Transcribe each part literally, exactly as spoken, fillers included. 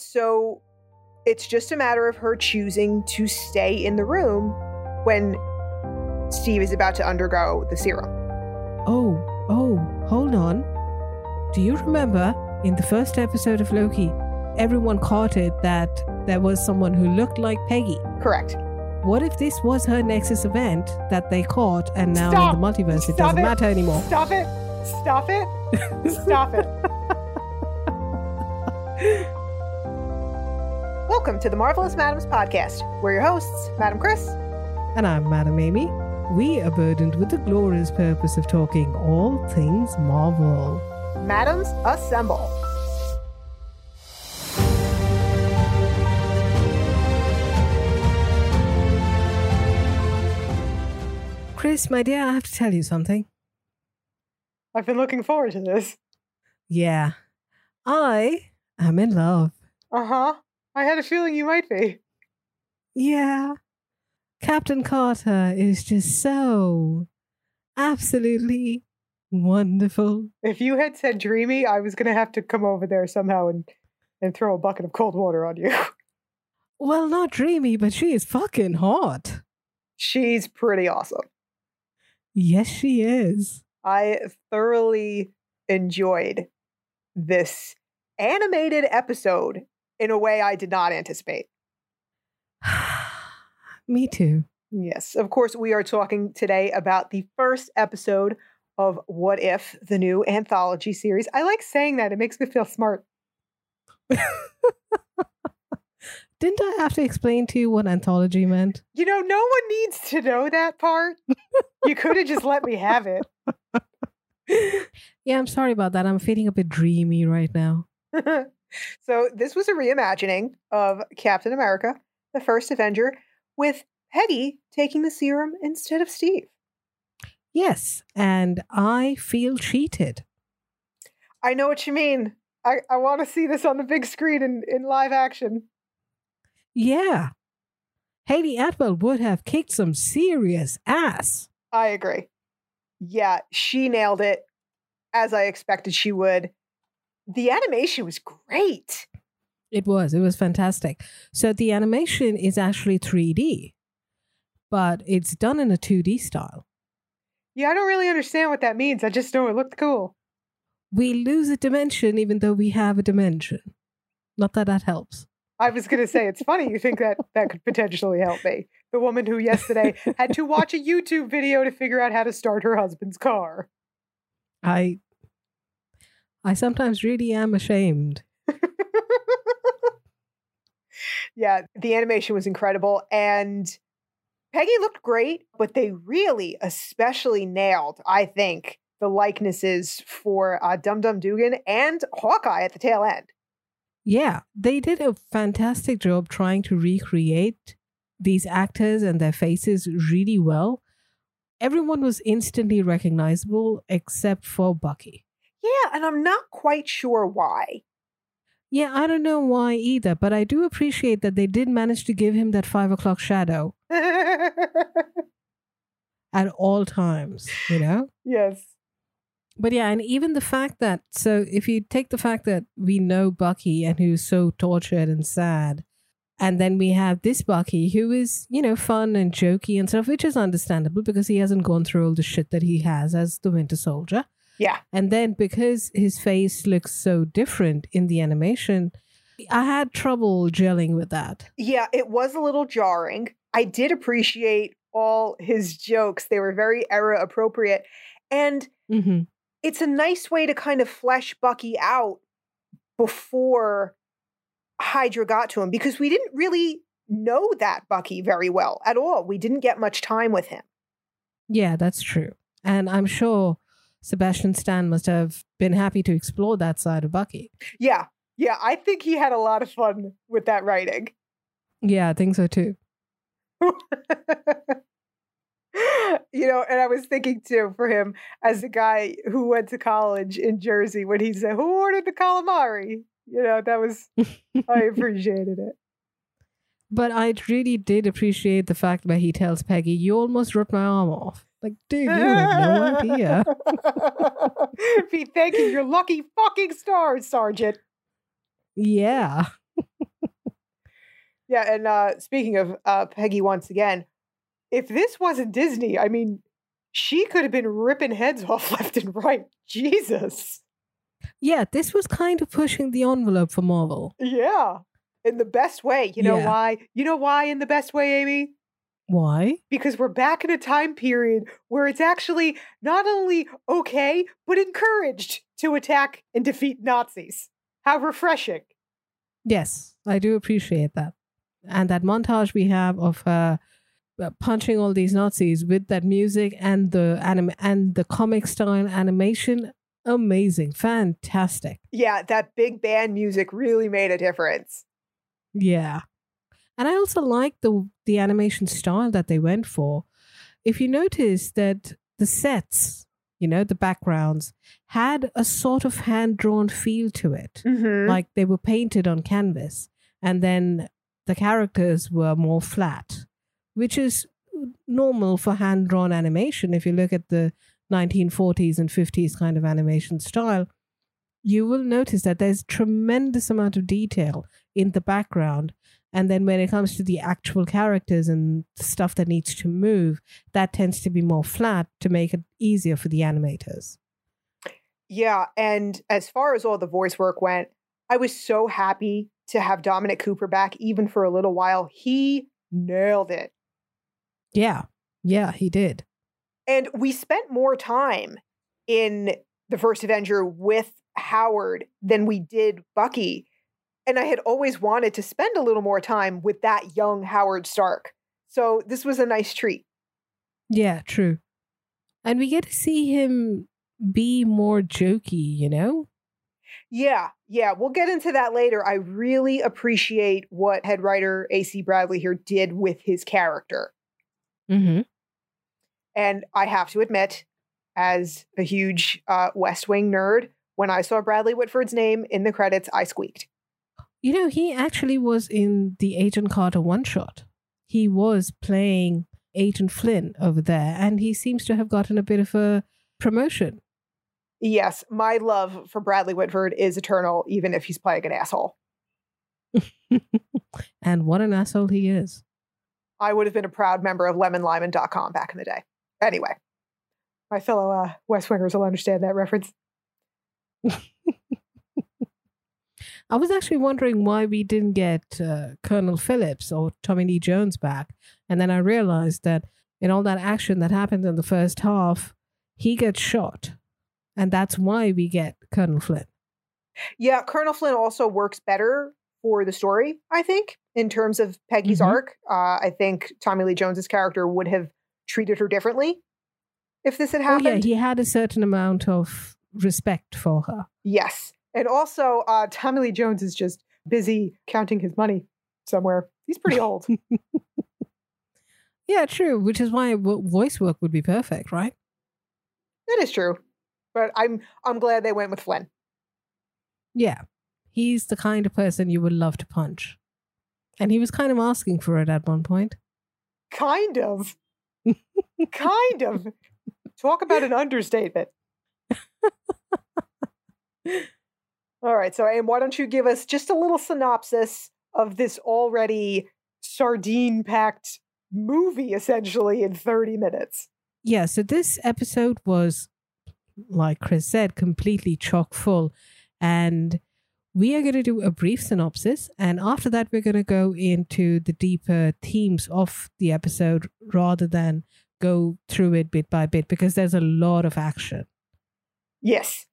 So it's just a matter of her choosing to stay in the room when Steve is about to undergo the serum. Oh, oh, hold on. Do you remember in the first episode of Loki, everyone caught it that there was someone who looked like Peggy? Correct. What if this was her Nexus event that they caught and now Stop. in the multiverse it Stop doesn't it. matter anymore? Stop it. Stop it. Stop it. Welcome to the Marvelous Madams Podcast. We're your hosts, Madam Chris. And I'm Madam Amy. We are burdened with the glorious purpose of talking all things Marvel. Madams, assemble. Chris, my dear, I have to tell you something. I've been looking forward to this. Yeah. I am in love. Uh-huh. I had a feeling you might be. Yeah. Captain Carter is just so absolutely wonderful. If you had said dreamy, I was going to have to come over there somehow and, and throw a bucket of cold water on you. Well, not dreamy, but she is fucking hot. She's pretty awesome. Yes, she is. I thoroughly enjoyed this animated episode in a way I did not anticipate. Me too. Yes. Of course, we are talking today about the first episode of What If, the new anthology series. I like saying that. It makes me feel smart. Didn't I have to explain to you what anthology meant? You know, no one needs to know that part. You could have just let me have it. Yeah, I'm sorry about that. I'm feeling a bit dreamy right now. So this was a reimagining of Captain America, the First Avenger, with Hedy taking the serum instead of Steve. Yes, and I feel cheated. I know what you mean. I, I want to see this on the big screen in, in live action. Yeah. Hayley Atwell would have kicked some serious ass. I agree. Yeah, she nailed it, as I expected she would. The animation was great. It was. It was fantastic. So the animation is actually three D, but it's done in a two D style. Yeah, I don't really understand what that means. I just know it looked cool. We lose a dimension even though we have a dimension. Not that that helps. I was going to say, it's funny you think that that could potentially help me. The woman who yesterday had to watch a YouTube video to figure out how to start her husband's car. I I sometimes really am ashamed. Yeah, the animation was incredible. And Peggy looked great, but they really especially nailed, I think, the likenesses for uh, Dum-Dum Dugan and Hawkeye at the tail end. Yeah, they did a fantastic job trying to recreate these actors and their faces really well. Everyone was instantly recognizable except for Bucky. Yeah, and I'm not quite sure why. Yeah, I don't know why either, but I do appreciate that they did manage to give him that five o'clock shadow at all times, you know? Yes. But yeah, and even the fact that, so if you take the fact that we know Bucky and who's so tortured and sad, and then we have this Bucky who is, you know, fun and jokey and stuff, which is understandable because he hasn't gone through all the shit that he has as the Winter Soldier. Yeah. And then because his face looks so different in the animation, I had trouble gelling with that. Yeah, it was a little jarring. I did appreciate all his jokes. They were very era appropriate. And mm-hmm. It's a nice way to kind of flesh Bucky out before Hydra got to him, because we didn't really know that Bucky very well at all. We didn't get much time with him. Yeah, that's true. And I'm sure Sebastian Stan must have been happy to explore that side of Bucky. Yeah. Yeah. I think he had a lot of fun with that writing. Yeah, I think so too. You know, and I was thinking too, for him, as a guy who went to college in Jersey, when he said, "Who ordered the calamari?" You know, that was, I appreciated it. But I really did appreciate the fact where he tells Peggy, "You almost ripped my arm off." Like, dude, you have no idea. Be thanking your lucky fucking stars, Sergeant. Yeah. Yeah, and uh, speaking of uh, Peggy once again, if this wasn't Disney, I mean, she could have been ripping heads off left and right. Jesus. Yeah, this was kind of pushing the envelope for Marvel. Yeah, in the best way. You know yeah. why? You know why in the best way, Amy? Why? Because we're back in a time period where it's actually not only okay, but encouraged to attack and defeat Nazis. How refreshing. Yes, I do appreciate that. And that montage we have of her uh, punching all these Nazis with that music and the anim- and the comic style animation. Amazing. Fantastic. Yeah, that big band music really made a difference. Yeah. And I also like the the animation style that they went for. If you notice that the sets, you know, the backgrounds, had a sort of hand-drawn feel to it. Mm-hmm. Like they were painted on canvas. And then the characters were more flat, which is normal for hand-drawn animation. If you look at the nineteen forties and fifties kind of animation style, you will notice that there's tremendous amount of detail in the background. And then when it comes to the actual characters and stuff that needs to move, that tends to be more flat to make it easier for the animators. Yeah. And as far as all the voice work went, I was so happy to have Dominic Cooper back even for a little while. He nailed it. Yeah. Yeah, he did. And we spent more time in The First Avenger with Howard than we did Bucky. And I had always wanted to spend a little more time with that young Howard Stark. So this was a nice treat. Yeah, true. And we get to see him be more jokey, you know? Yeah, yeah. We'll get into that later. I really appreciate what head writer A C Bradley here did with his character. Mm-hmm. And I have to admit, as a huge uh, West Wing nerd, when I saw Bradley Whitford's name in the credits, I squeaked. You know, he actually was in the Agent Carter one-shot. He was playing Agent Flynn over there, and he seems to have gotten a bit of a promotion. Yes, my love for Bradley Whitford is eternal, even if he's playing an asshole. And what an asshole he is. I would have been a proud member of lemon lyman dot com back in the day. Anyway, my fellow uh, West Wingers will understand that reference. I was actually wondering why we didn't get uh, Colonel Phillips or Tommy Lee Jones back. And then I realized that in all that action that happened in the first half, he gets shot. And that's why we get Colonel Flynn. Yeah, Colonel Flynn also works better for the story, I think, in terms of Peggy's mm-hmm. arc. Uh, I think Tommy Lee Jones's character would have treated her differently if this had happened. Oh, yeah, he had a certain amount of respect for her. Yes. And also, uh, Tommy Lee Jones is just busy counting his money somewhere. He's pretty old. Yeah, true. Which is why voice work would be perfect, right? That is true. But I'm I'm glad they went with Flynn. Yeah. He's the kind of person you would love to punch. And he was kind of asking for it at one point. Kind of. Kind of. Talk about an understatement. All right, so Aim, why don't you give us just a little synopsis of this already sardine-packed movie, essentially, in thirty minutes. Yeah, so this episode was, like Chris said, completely chock full. And we are going to do a brief synopsis. And after that, we're going to go into the deeper themes of the episode rather than go through it bit by bit, because there's a lot of action. Yes.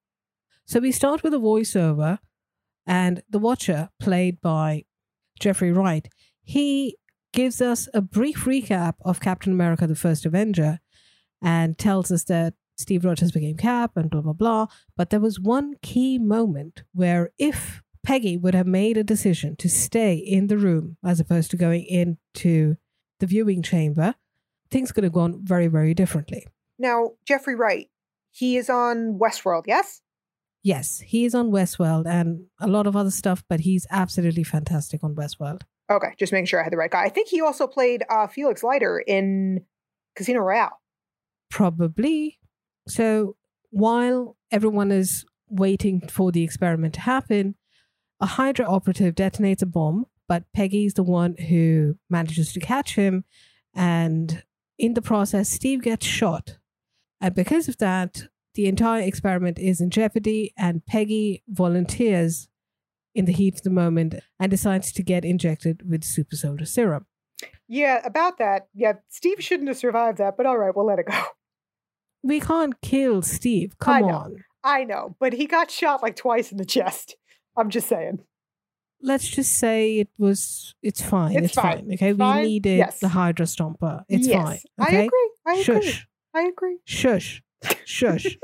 So we start with a voiceover, and the Watcher, played by Jeffrey Wright, he gives us a brief recap of Captain America: The First Avenger and tells us that Steve Rogers became Cap and blah, blah, blah. But there was one key moment where if Peggy would have made a decision to stay in the room as opposed to going into the viewing chamber, things could have gone very, very differently. Now, Jeffrey Wright, he is on Westworld, yes? Yes, he is on Westworld and a lot of other stuff, but he's absolutely fantastic on Westworld. Okay, just making sure I had the right guy. I think he also played uh, Felix Leiter in Casino Royale. Probably. So while everyone is waiting for the experiment to happen, a Hydra operative detonates a bomb but Peggy's the one who manages to catch him. And in the process, Steve gets shot. And because of that, the entire experiment is in jeopardy, and Peggy volunteers in the heat of the moment and decides to get injected with super soldier serum. Yeah, about that. Yeah, Steve shouldn't have survived that, but all right, we'll let it go. We can't kill Steve. Come on. I know, but he got shot like twice in the chest. I'm just saying. Let's just say it was, it's fine. It's, it's fine. fine. Okay, fine. We needed yes. the Hydra Stomper. It's yes. fine. Okay? I agree. I Shush. agree. I agree. Shush. Shush.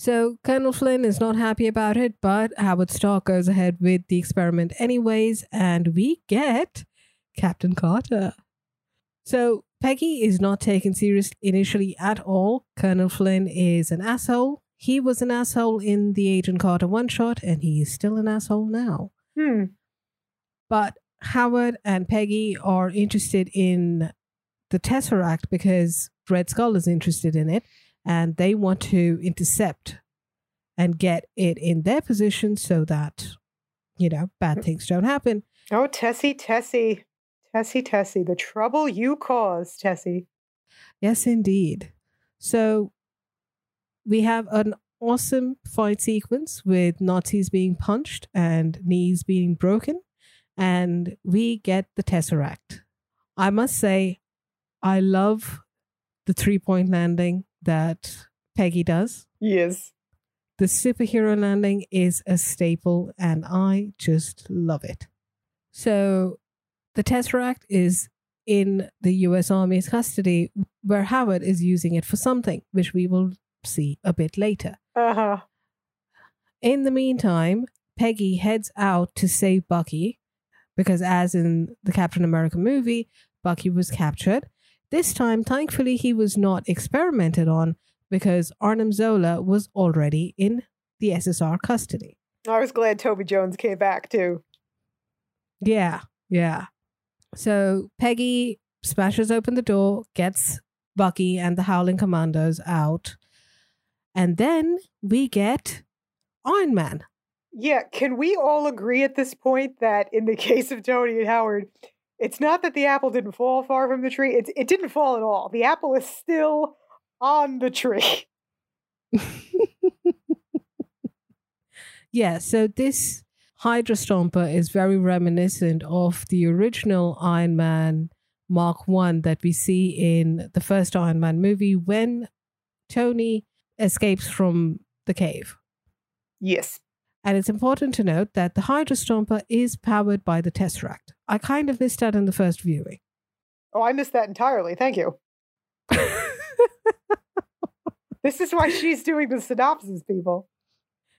So Colonel Flynn is not happy about it, but Howard Stark goes ahead with the experiment anyways, and we get Captain Carter. So Peggy is not taken seriously initially at all. Colonel Flynn is an asshole. He was an asshole in the Agent Carter one-shot, and he is still an asshole now. Hmm. But Howard and Peggy are interested in the Tesseract because Red Skull is interested in it. And they want to intercept and get it in their position so that, you know, bad things don't happen. Oh, Tessie, Tessie, Tessie, Tessie, the trouble you cause, Tessie. Yes, indeed. So we have an awesome fight sequence with Nazis being punched and knees being broken. And we get the Tesseract. I must say, I love the three-point landing that Peggy does. Yes. The superhero landing is a staple, and I just love it. So the Tesseract is in the U S Army's custody, where Howard is using it for something, which we will see a bit later. Uh-huh. In the meantime, Peggy heads out to save Bucky, because as in the Captain America movie, Bucky was captured. This time, thankfully, he was not experimented on because Arnim Zola was already in the S S R custody. I was glad Toby Jones came back, too. Yeah, yeah. So Peggy smashes open the door, gets Bucky and the Howling Commandos out. And then we get Iron Man. Yeah, can we all agree at this point that in the case of Tony and Howard, it's not that the apple didn't fall far from the tree. It, it didn't fall at all. The apple is still on the tree. Yeah, so this Hydra Stomper is very reminiscent of the original Iron Man Mark one that we see in the first Iron Man movie when Tony escapes from the cave. Yes. And it's important to note that the Hydra Stomper is powered by the Tesseract. I kind of missed that in the first viewing. Oh, I missed that entirely. Thank you. This is why she's doing the synopsis, people.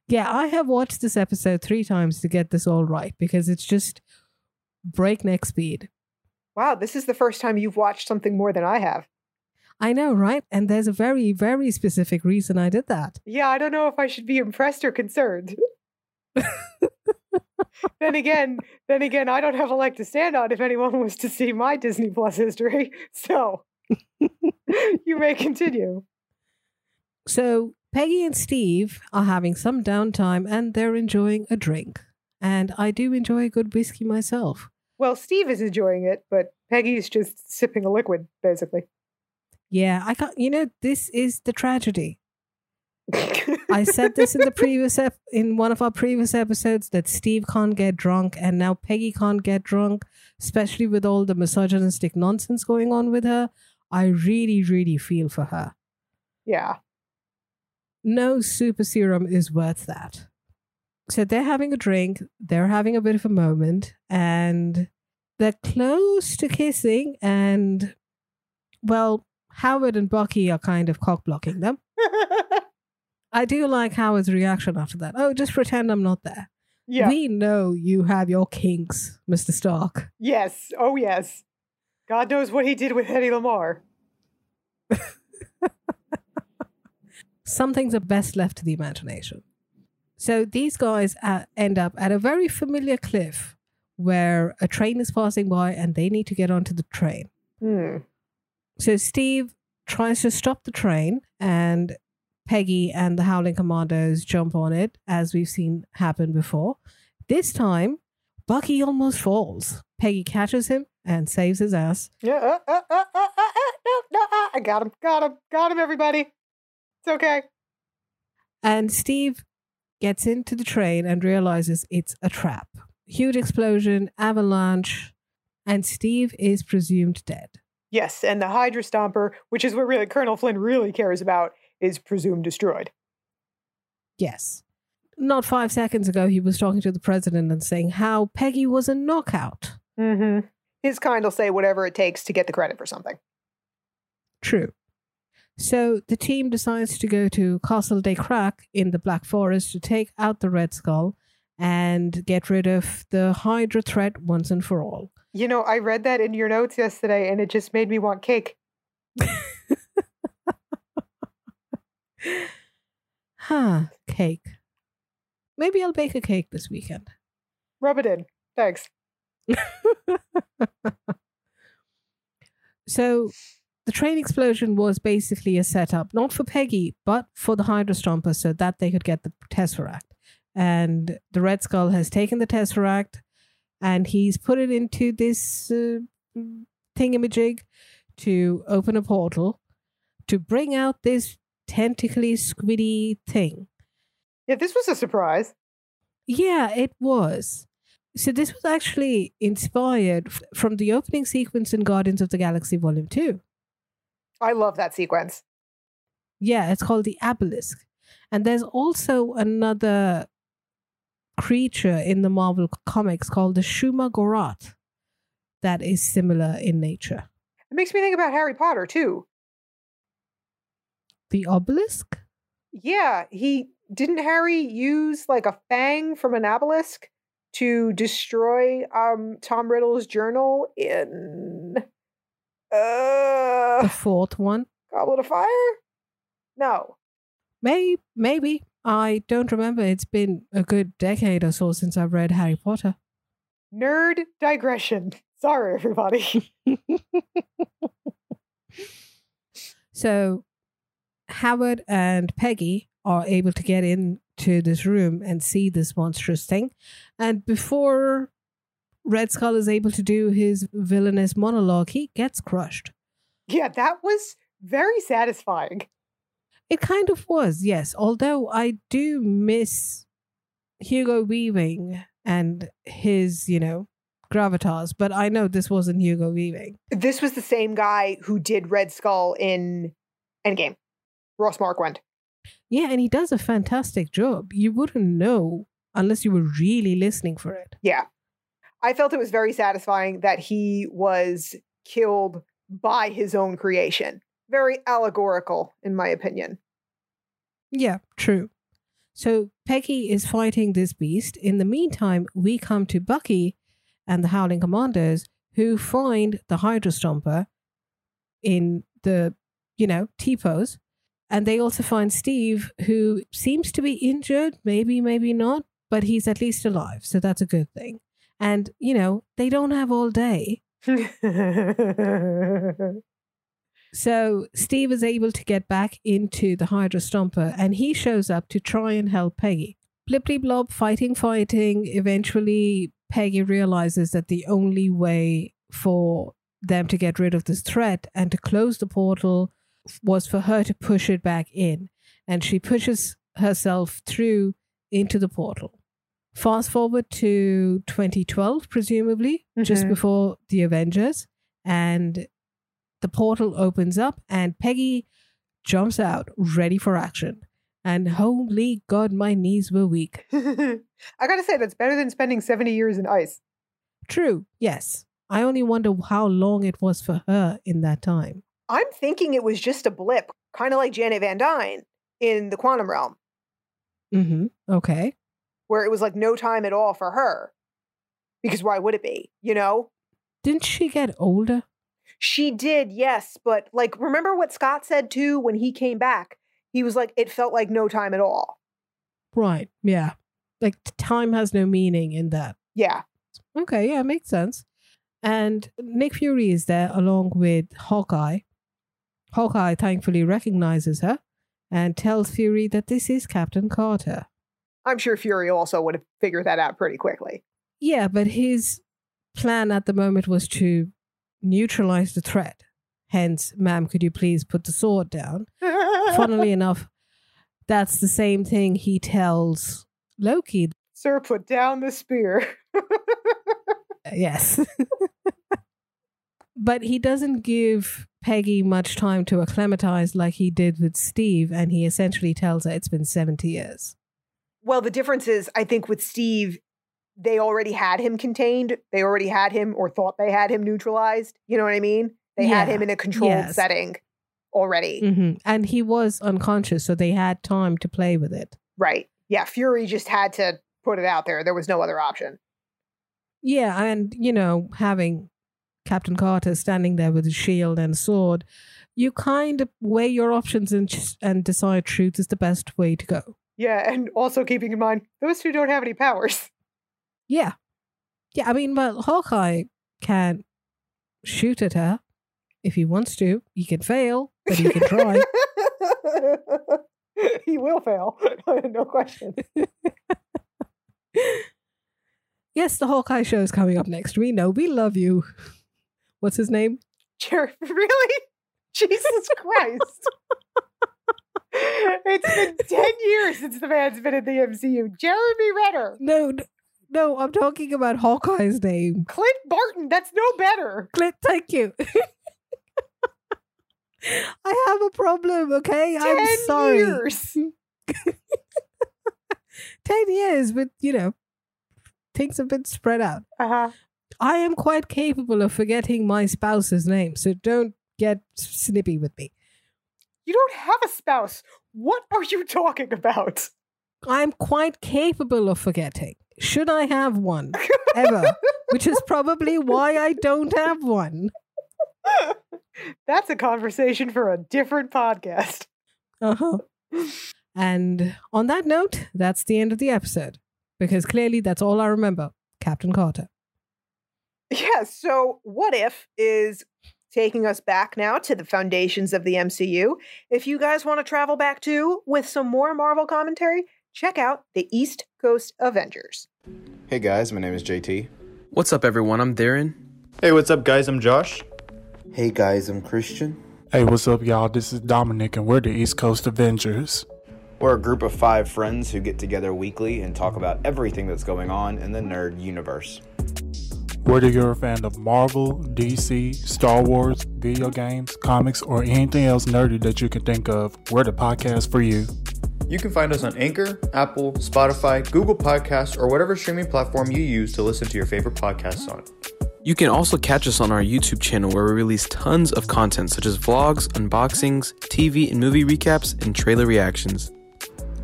Yeah, I have watched this episode three times to get this all right because it's just breakneck speed. Wow, this is the first time you've watched something more than I have. I know, right? And there's a very, very specific reason I did that. Yeah, I don't know if I should be impressed or concerned. then again then again I don't have a leg to stand on if anyone was to see my Disney Plus history, so you may continue. So Peggy and Steve are having some downtime and they're enjoying a drink, and I do enjoy a good whiskey myself. Well, Steve is enjoying it, but Peggy's just sipping a liquid, basically. Yeah, I can't, you know, this is the tragedy. I said this in the previous ep- in one of our previous episodes that Steve can't get drunk, and now Peggy can't get drunk, especially with all the misogynistic nonsense going on with her. I really, really feel for her. Yeah. No super serum is worth that. So they're having a drink, they're having a bit of a moment, and they're close to kissing, and well, Howard and Bucky are kind of cock blocking them. I do like Howard's reaction after that. Oh, just pretend I'm not there. Yeah. We know you have your kinks, Mister Stark. Yes. Oh, yes. God knows what he did with Hedy Lamar. Some things are best left to the imagination. So these guys uh, end up at a very familiar cliff where a train is passing by and they need to get onto the train. Hmm. So Steve tries to stop the train and Peggy and the Howling Commandos jump on it, as we've seen happen before. This time, Bucky almost falls. Peggy catches him and saves his ass. Yeah, uh, uh, uh, uh, uh, no, no, uh, I got him, got him, got him, everybody. It's okay. And Steve gets into the train and realizes it's a trap. Huge explosion, avalanche, and Steve is presumed dead. Yes, and the Hydra Stomper, which is what really Colonel Flynn really cares about, is presumed destroyed. Yes. Not five seconds ago, he was talking to the president and saying how Peggy was a knockout. Mm-hmm. His kind will say whatever it takes to get the credit for something. True. So the team decides to go to Castle de Crack in the Black Forest to take out the Red Skull and get rid of the Hydra threat once and for all. You know, I read that in your notes yesterday and it just made me want cake. Huh, cake. Maybe I'll bake a cake this weekend. Rub it in. Thanks. So the train explosion was basically a setup, not for Peggy, but for the Hydra Stomper, so that they could get the Tesseract. And the Red Skull has taken the Tesseract and he's put it into this uh, thingamajig to open a portal to bring out this tentacly squiddy thing. Yeah, this was a surprise. Yeah, it was. So this was actually inspired f- from the opening sequence in Guardians of the Galaxy Volume two. I love that sequence. Yeah, it's called the Obelisk. And there's also another creature in the Marvel comics called the Shumagorath that is similar in nature. It makes me think about Harry Potter, too. The Obelisk? Yeah, he... Didn't Harry use like a fang from an obelisk to destroy um, Tom Riddle's journal in uh, the fourth one? Goblet of Fire? No. Maybe. Maybe. I don't remember. It's been a good decade or so since I've read Harry Potter. Nerd digression. Sorry, everybody. So, Howard and Peggy are able to get into this room and see this monstrous thing. And before Red Skull is able to do his villainous monologue, he gets crushed. Yeah, that was very satisfying. It kind of was, yes. Although I do miss Hugo Weaving and his, you know, gravitas. But I know this wasn't Hugo Weaving. This was the same guy who did Red Skull in Endgame. Ross Marquand. Yeah, and he does a fantastic job. You wouldn't know unless you were really listening for it. Yeah. I felt it was very satisfying that he was killed by his own creation. Very allegorical, in my opinion. Yeah, true. So Peggy is fighting this beast. In the meantime, we come to Bucky and the Howling Commandos, who find the Hydra Stomper in the, you know, T-pose. And they also find Steve, who seems to be injured, maybe, maybe not, but he's at least alive. So that's a good thing. And, you know, they don't have all day. So Steve is able to get back into the Hydra Stomper and he shows up to try and help Peggy. Blipply blob, fighting, fighting. Eventually, Peggy realizes that the only way for them to get rid of this threat and to close the portal was for her to push it back in, and she pushes herself through into the portal. Fast forward to twenty twelve, presumably, mm-hmm. just before the Avengers, and the portal opens up and Peggy jumps out, ready for action. And holy God, my knees were weak. I gotta say, that's better than spending seventy years in ice. True, yes. I only wonder how long it was for her in that time. I'm thinking it was just a blip, kind of like Janet Van Dyne in the Quantum Realm. Mm-hmm. Okay. Where it was like no time at all for her. Because why would it be, you know? Didn't she get older? She did, yes. But like, remember what Scott said too when he came back? He was like, it felt like no time at all. Right. Yeah. Like time has no meaning in that. Yeah. Okay. Yeah, makes sense. And Nick Fury is there along with Hawkeye. Hawkeye thankfully recognizes her and tells Fury that this is Captain Carter. I'm sure Fury also would have figured that out pretty quickly. Yeah, but his plan at the moment was to neutralize the threat. Hence, ma'am, could you please put the sword down? Funnily enough, that's the same thing he tells Loki. Sir, put down the spear. Yes. But he doesn't give Peggy much time to acclimatize like he did with Steve, and he essentially tells her it's been seventy years. Well, the difference is, I think with Steve, they already had him contained. They already had him, or thought they had him, neutralized. You know what I mean? They yeah. had him in a controlled yes. setting already. Mm-hmm. And he was unconscious, so they had time to play with it. Right. Yeah, Fury just had to put it out there. There was no other option. Yeah, and, you know, having Captain Carter standing there with a shield and sword, you kind of weigh your options and and decide truth is the best way to go. Yeah, and also keeping in mind, those two don't have any powers. Yeah. Yeah, I mean, well, Hawkeye can shoot at her if he wants to. He can fail, but he can try. He will fail. No question. Yes, the Hawkeye show is coming up next. We know. We love you. What's his name? Jer- really? Jesus Christ. It's been ten years since the man's been in the M C U. Jeremy Renner. No, no, I'm talking about Hawkeye's name. Clint Barton. That's no better. Clint, thank you. I have a problem, okay? Ten I'm sorry. Years. Ten years, but, you know, things have been spread out. Uh-huh. I am quite capable of forgetting my spouse's name, so don't get snippy with me. You don't have a spouse. What are you talking about? I'm quite capable of forgetting. Should I have one? Ever. Which is probably why I don't have one. That's a conversation for a different podcast. Uh-huh. And on that note, that's the end of the episode. Because clearly that's all I remember. Captain Carter. Yeah, so What If is taking us back now to the foundations of the M C U. If you guys want to travel back too with some more Marvel commentary, check out the East Coast Avengers. Hey guys, my name is J T. What's up everyone, I'm Darren. Hey, what's up guys, I'm Josh. Hey guys, I'm Christian. Hey, what's up y'all, this is Dominic and we're the East Coast Avengers. We're a group of five friends who get together weekly and talk about everything that's going on in the nerd universe. Whether you're a fan of Marvel, D C, Star Wars, video games, comics, or anything else nerdy that you can think of, we're the podcast for you. You can find us on Anchor, Apple, Spotify, Google Podcasts, or whatever streaming platform you use to listen to your favorite podcasts on. You can also catch us on our YouTube channel where we release tons of content such as vlogs, unboxings, T V and movie recaps, and trailer reactions.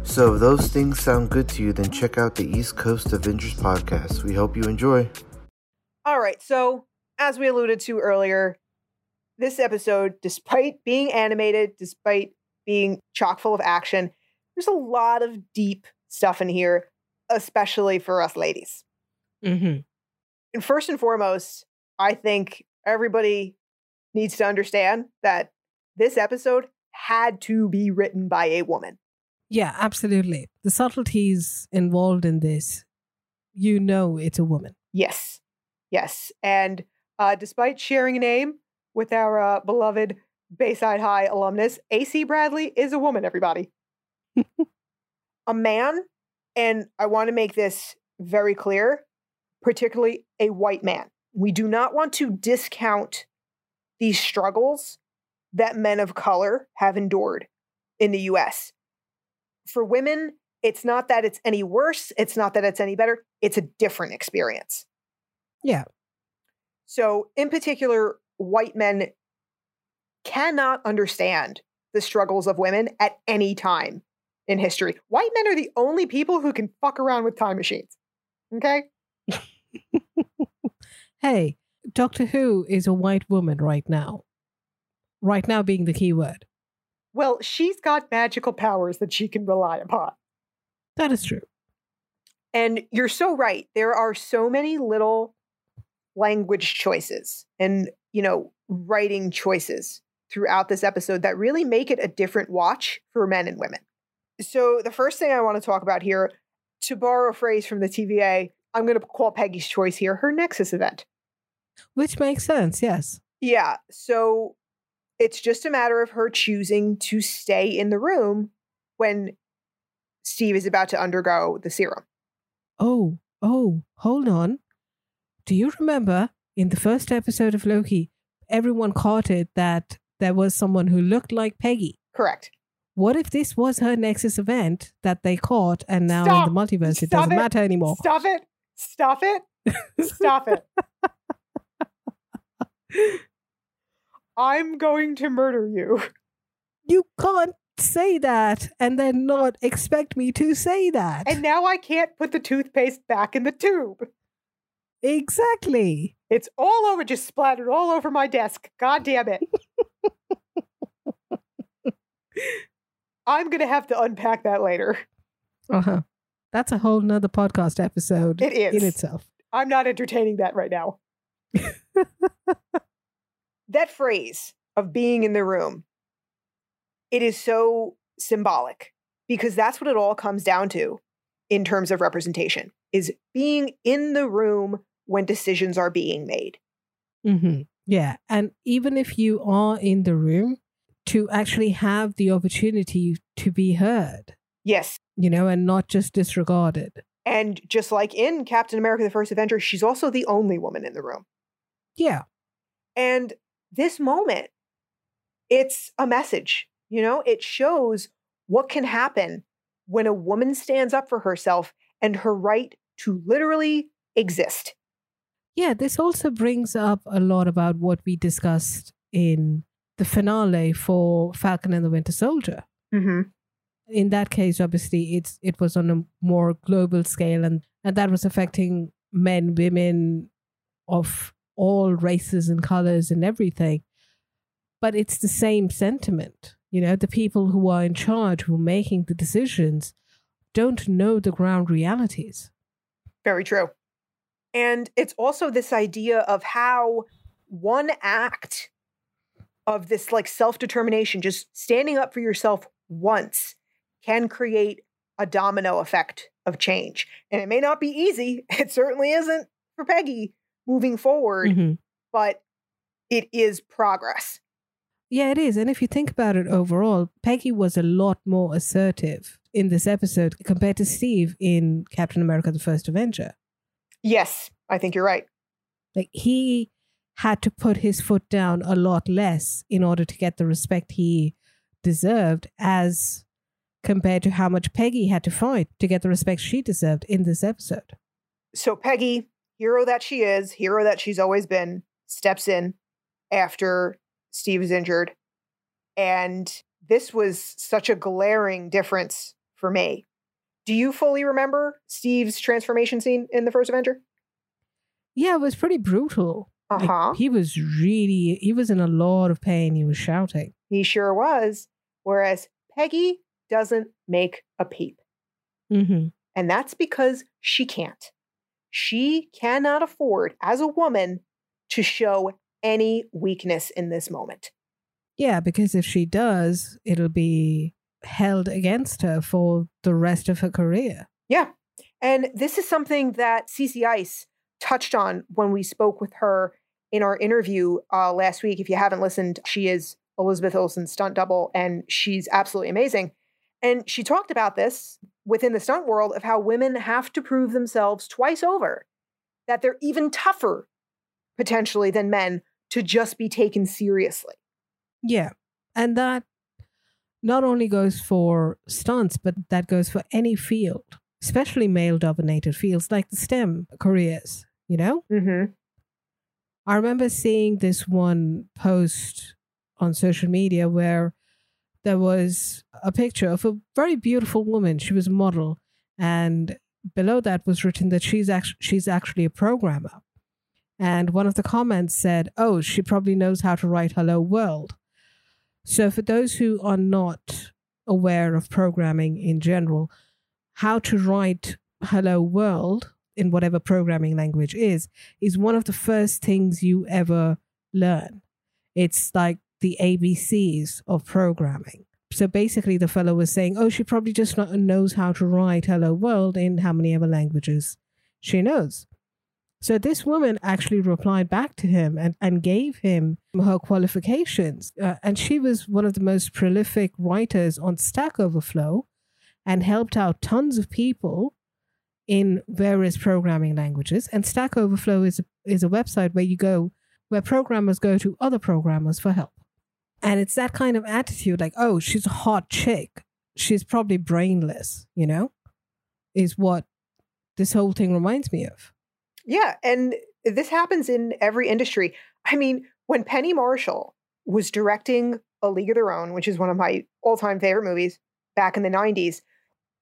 So if those things sound good to you, then check out the East Coast Avengers podcast. We hope you enjoy. All right, so as we alluded to earlier, this episode, despite being animated, despite being chock full of action, there's a lot of deep stuff in here, especially for us ladies. Mm-hmm. And first and foremost, I think everybody needs to understand that this episode had to be written by a woman. Yeah, absolutely. The subtleties involved in this, you know it's a woman. Yes, yes. And uh, despite sharing a name with our uh, beloved Bayside High alumnus, A C Bradley is a woman, everybody. A man, and I want to make this very clear, particularly a white man. We do not want to discount these struggles that men of color have endured in the U S For women, it's not that it's any worse. It's not that it's any better. It's a different experience. Yeah. So in particular, white men cannot understand the struggles of women at any time in history. White men are the only people who can fuck around with time machines. Okay? Hey, Doctor Who is a white woman right now. Right now being the key word. Well, she's got magical powers that she can rely upon. That is true. And you're so right. There are so many little language choices and, you know, writing choices throughout this episode that really make it a different watch for men and women. So the first thing I want to talk about here, to borrow a phrase from the T V A, I'm going to call Peggy's Choice here her Nexus event. Which makes sense, yes. Yeah, so it's just a matter of her choosing to stay in the room when Steve is about to undergo the serum. Oh, oh, hold on. Do you remember in the first episode of Loki, everyone caught it that there was someone who looked like Peggy? Correct. What if this was her Nexus event that they caught and now Stop. in the multiverse it Stop doesn't it. matter anymore? Stop it. Stop it. Stop it. I'm going to murder you. You can't say that and then not expect me to say that. And now I can't put the toothpaste back in the tube. Exactly. It's all over, just splattered all over my desk. God damn it. I'm going to have to unpack that later. Uh-huh. That's a whole nother podcast episode. It is. In itself. I'm not entertaining that right now. That phrase of being in the room, it is so symbolic because that's what it all comes down to in terms of representation, is being in the room when decisions are being made. Mm-hmm. Yeah. And even if you are in the room, to actually have the opportunity to be heard. Yes. You know, and not just disregarded. And just like in Captain America, the First Avenger, she's also the only woman in the room. Yeah. And this moment, it's a message, you know, it shows what can happen when a woman stands up for herself and her right to literally exist. Yeah, this also brings up a lot about what we discussed in the finale for Falcon and the Winter Soldier. Mm-hmm. In that case, obviously, it's it was on a more global scale, and, and that was affecting men, women of all races and colors and everything. But it's the same sentiment. You know, the people who are in charge, who are making the decisions, don't know the ground realities. Very true. And it's also this idea of how one act of this like self-determination, just standing up for yourself once, can create a domino effect of change. And it may not be easy. It certainly isn't for Peggy moving forward, mm-hmm. but it is progress. Yeah, it is. And if you think about it overall, Peggy was a lot more assertive in this episode compared to Steve in Captain America, the First Avenger. Yes, I think you're right. Like he had to put his foot down a lot less in order to get the respect he deserved as compared to how much Peggy had to fight to get the respect she deserved in this episode. So Peggy, hero that she is, hero that she's always been, steps in after Steve is injured. And this was such a glaring difference for me. Do you fully remember Steve's transformation scene in The First Avenger? Yeah, it was pretty brutal. Uh-huh. Like, he was really, he was in a lot of pain. He was shouting. He sure was. Whereas Peggy doesn't make a peep. Mm-hmm. And that's because she can't. She cannot afford, as a woman, to show any weakness in this moment. Yeah, because if she does, it'll be held against her for the rest of her career. Yeah. And this is something that Cece Ice touched on when we spoke with her in our interview uh, last week. If you haven't listened, she is Elizabeth Olsen's stunt double, and she's absolutely amazing. And she talked about this within the stunt world of how women have to prove themselves twice over, that they're even tougher, potentially, than men to just be taken seriously. Yeah. And that not only goes for stunts, but that goes for any field, especially male-dominated fields like the STEM careers, you know? Mm-hmm. I remember seeing this one post on social media where there was a picture of a very beautiful woman. She was a model. And below that was written that she's act- she's actually a programmer. And one of the comments said, oh, she probably knows how to write Hello World. So for those who are not aware of programming in general, how to write Hello World in whatever programming language is, is one of the first things you ever learn. It's like the A B Cs of programming. So basically the fellow was saying, oh, she probably just not knows how to write Hello World in how many other languages she knows. So this woman actually replied back to him and, and gave him her qualifications. Uh, and she was one of the most prolific writers on Stack Overflow and helped out tons of people in various programming languages. And Stack Overflow is a, is a website where you go, where programmers go to other programmers for help. And it's that kind of attitude like, oh, she's a hot chick. She's probably brainless, you know, is what this whole thing reminds me of. Yeah. And this happens in every industry. I mean, when Penny Marshall was directing A League of Their Own, which is one of my all-time favorite movies back in the nineties,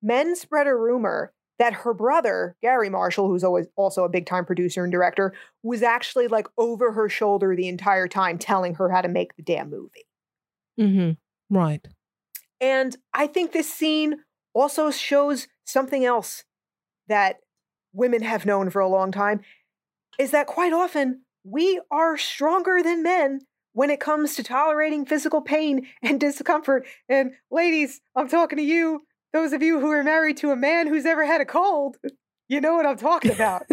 men spread a rumor that her brother, Gary Marshall, who's always also a big-time producer and director, was actually like over her shoulder the entire time telling her how to make the damn movie. Mm-hmm. Right. And I think this scene also shows something else that women have known for a long time, is that quite often we are stronger than men when it comes to tolerating physical pain and discomfort. And ladies, I'm talking to you, those of you who are married to a man who's ever had a cold, you know what I'm talking about.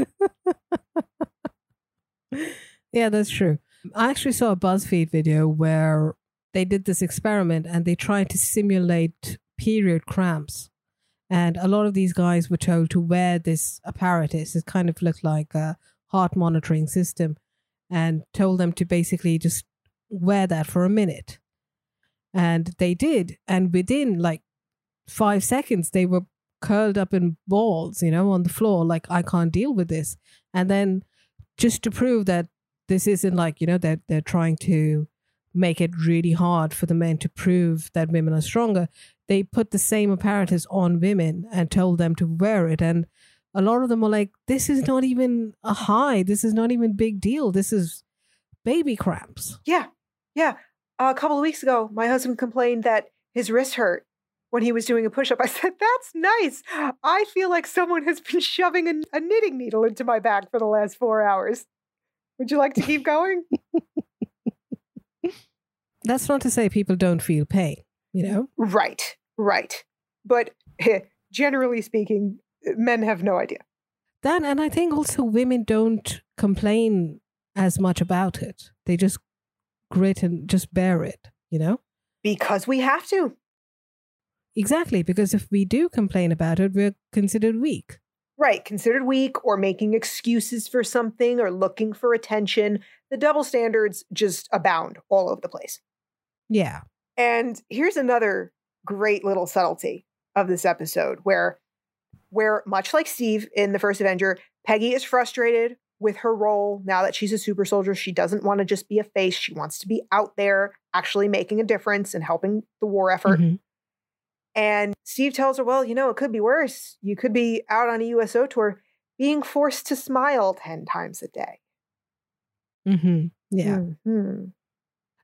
Yeah, that's true. I actually saw a BuzzFeed video where they did this experiment and they tried to simulate period cramps. And a lot of these guys were told to wear this apparatus. It kind of looked like a heart monitoring system, and told them to basically just wear that for a minute. And they did. And within like five seconds they were curled up in balls, you know, on the floor, like, I can't deal with this. And then just to prove that this isn't like, you know, that they're, they're trying to make it really hard for the men to prove that women are stronger, they put the same apparatus on women and told them to wear it. And a lot of them were like, this is not even a high, this is not even big deal, this is baby cramps. Yeah, yeah. Uh, a couple of weeks ago my husband complained that his wrist hurt when he was doing a push-up. I said, that's nice. I feel like someone has been shoving a, a knitting needle into my back for the last four hours. Would you like to keep going? That's not to say people don't feel pain, you know? Right, right. But generally speaking, men have no idea. That, and I think also women don't complain as much about it. They just grit and just bear it, you know? Because we have to. Exactly, because if we do complain about it, we're considered weak. Right, considered weak or making excuses for something or looking for attention. The double standards just abound all over the place. Yeah. And here's another great little subtlety of this episode where, where much like Steve in The First Avenger, Peggy is frustrated with her role now that she's a super soldier. She doesn't want to just be a face. She wants to be out there actually making a difference and helping the war effort. Mm-hmm. And Steve tells her, well, you know, it could be worse. You could be out on a U S O tour being forced to smile ten times a day. Mm-hmm. Yeah. Mm-hmm.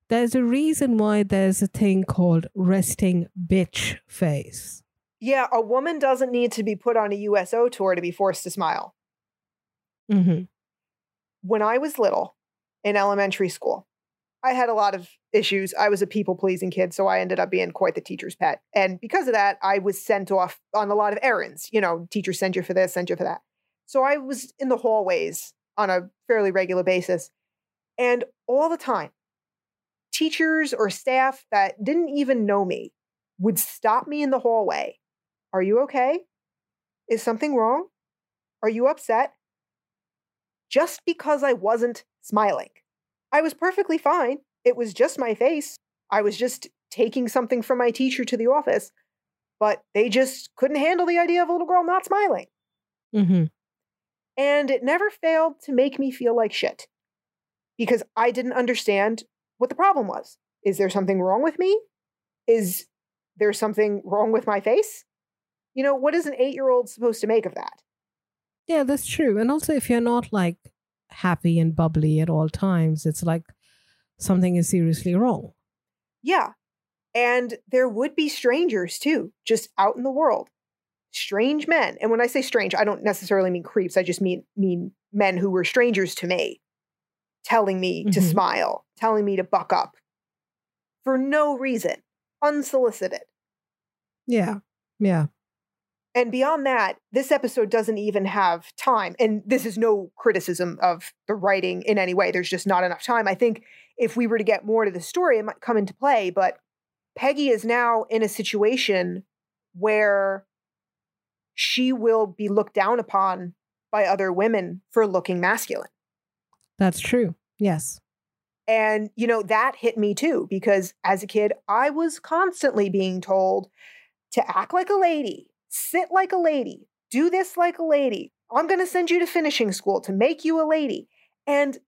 There's a reason why there's a thing called resting bitch face. Yeah, a woman doesn't need to be put on a U S O tour to be forced to smile. Mm-hmm. When I was little in elementary school, I had a lot of issues. I was a people-pleasing kid, so I ended up being quite the teacher's pet. And because of that, I was sent off on a lot of errands. You know, teachers send you for this, send you for that. So I was in the hallways on a fairly regular basis. And all the time, teachers or staff that didn't even know me would stop me in the hallway. Are you okay? Is something wrong? Are you upset? Just because I wasn't smiling. I was perfectly fine. It was just my face. I was just taking something from my teacher to the office, but they just couldn't handle the idea of a little girl not smiling. Mm-hmm. And it never failed to make me feel like shit because I didn't understand what the problem was. Is there something wrong with me? Is there something wrong with my face? You know, what is an eight-year-old supposed to make of that? Yeah, that's true. And also if you're not like happy and bubbly at all times, it's like something is seriously wrong. Yeah. And there would be strangers too, just out in the world. Strange men. And when I say strange, I don't necessarily mean creeps. I just mean mean men who were strangers to me, telling me mm-hmm. to smile, telling me to buck up, for no reason, unsolicited. Yeah, yeah. And beyond that, this episode doesn't even have time. And this is no criticism of the writing in any way. There's just not enough time. I think if we were to get more to the story, it might come into play. But Peggy is now in a situation where she will be looked down upon by other women for looking masculine. That's true. Yes. And, you know, that hit me too, because as a kid, I was constantly being told to act like a lady. Sit like a lady. Do this like a lady. I'm going to send you to finishing school to make you a lady. And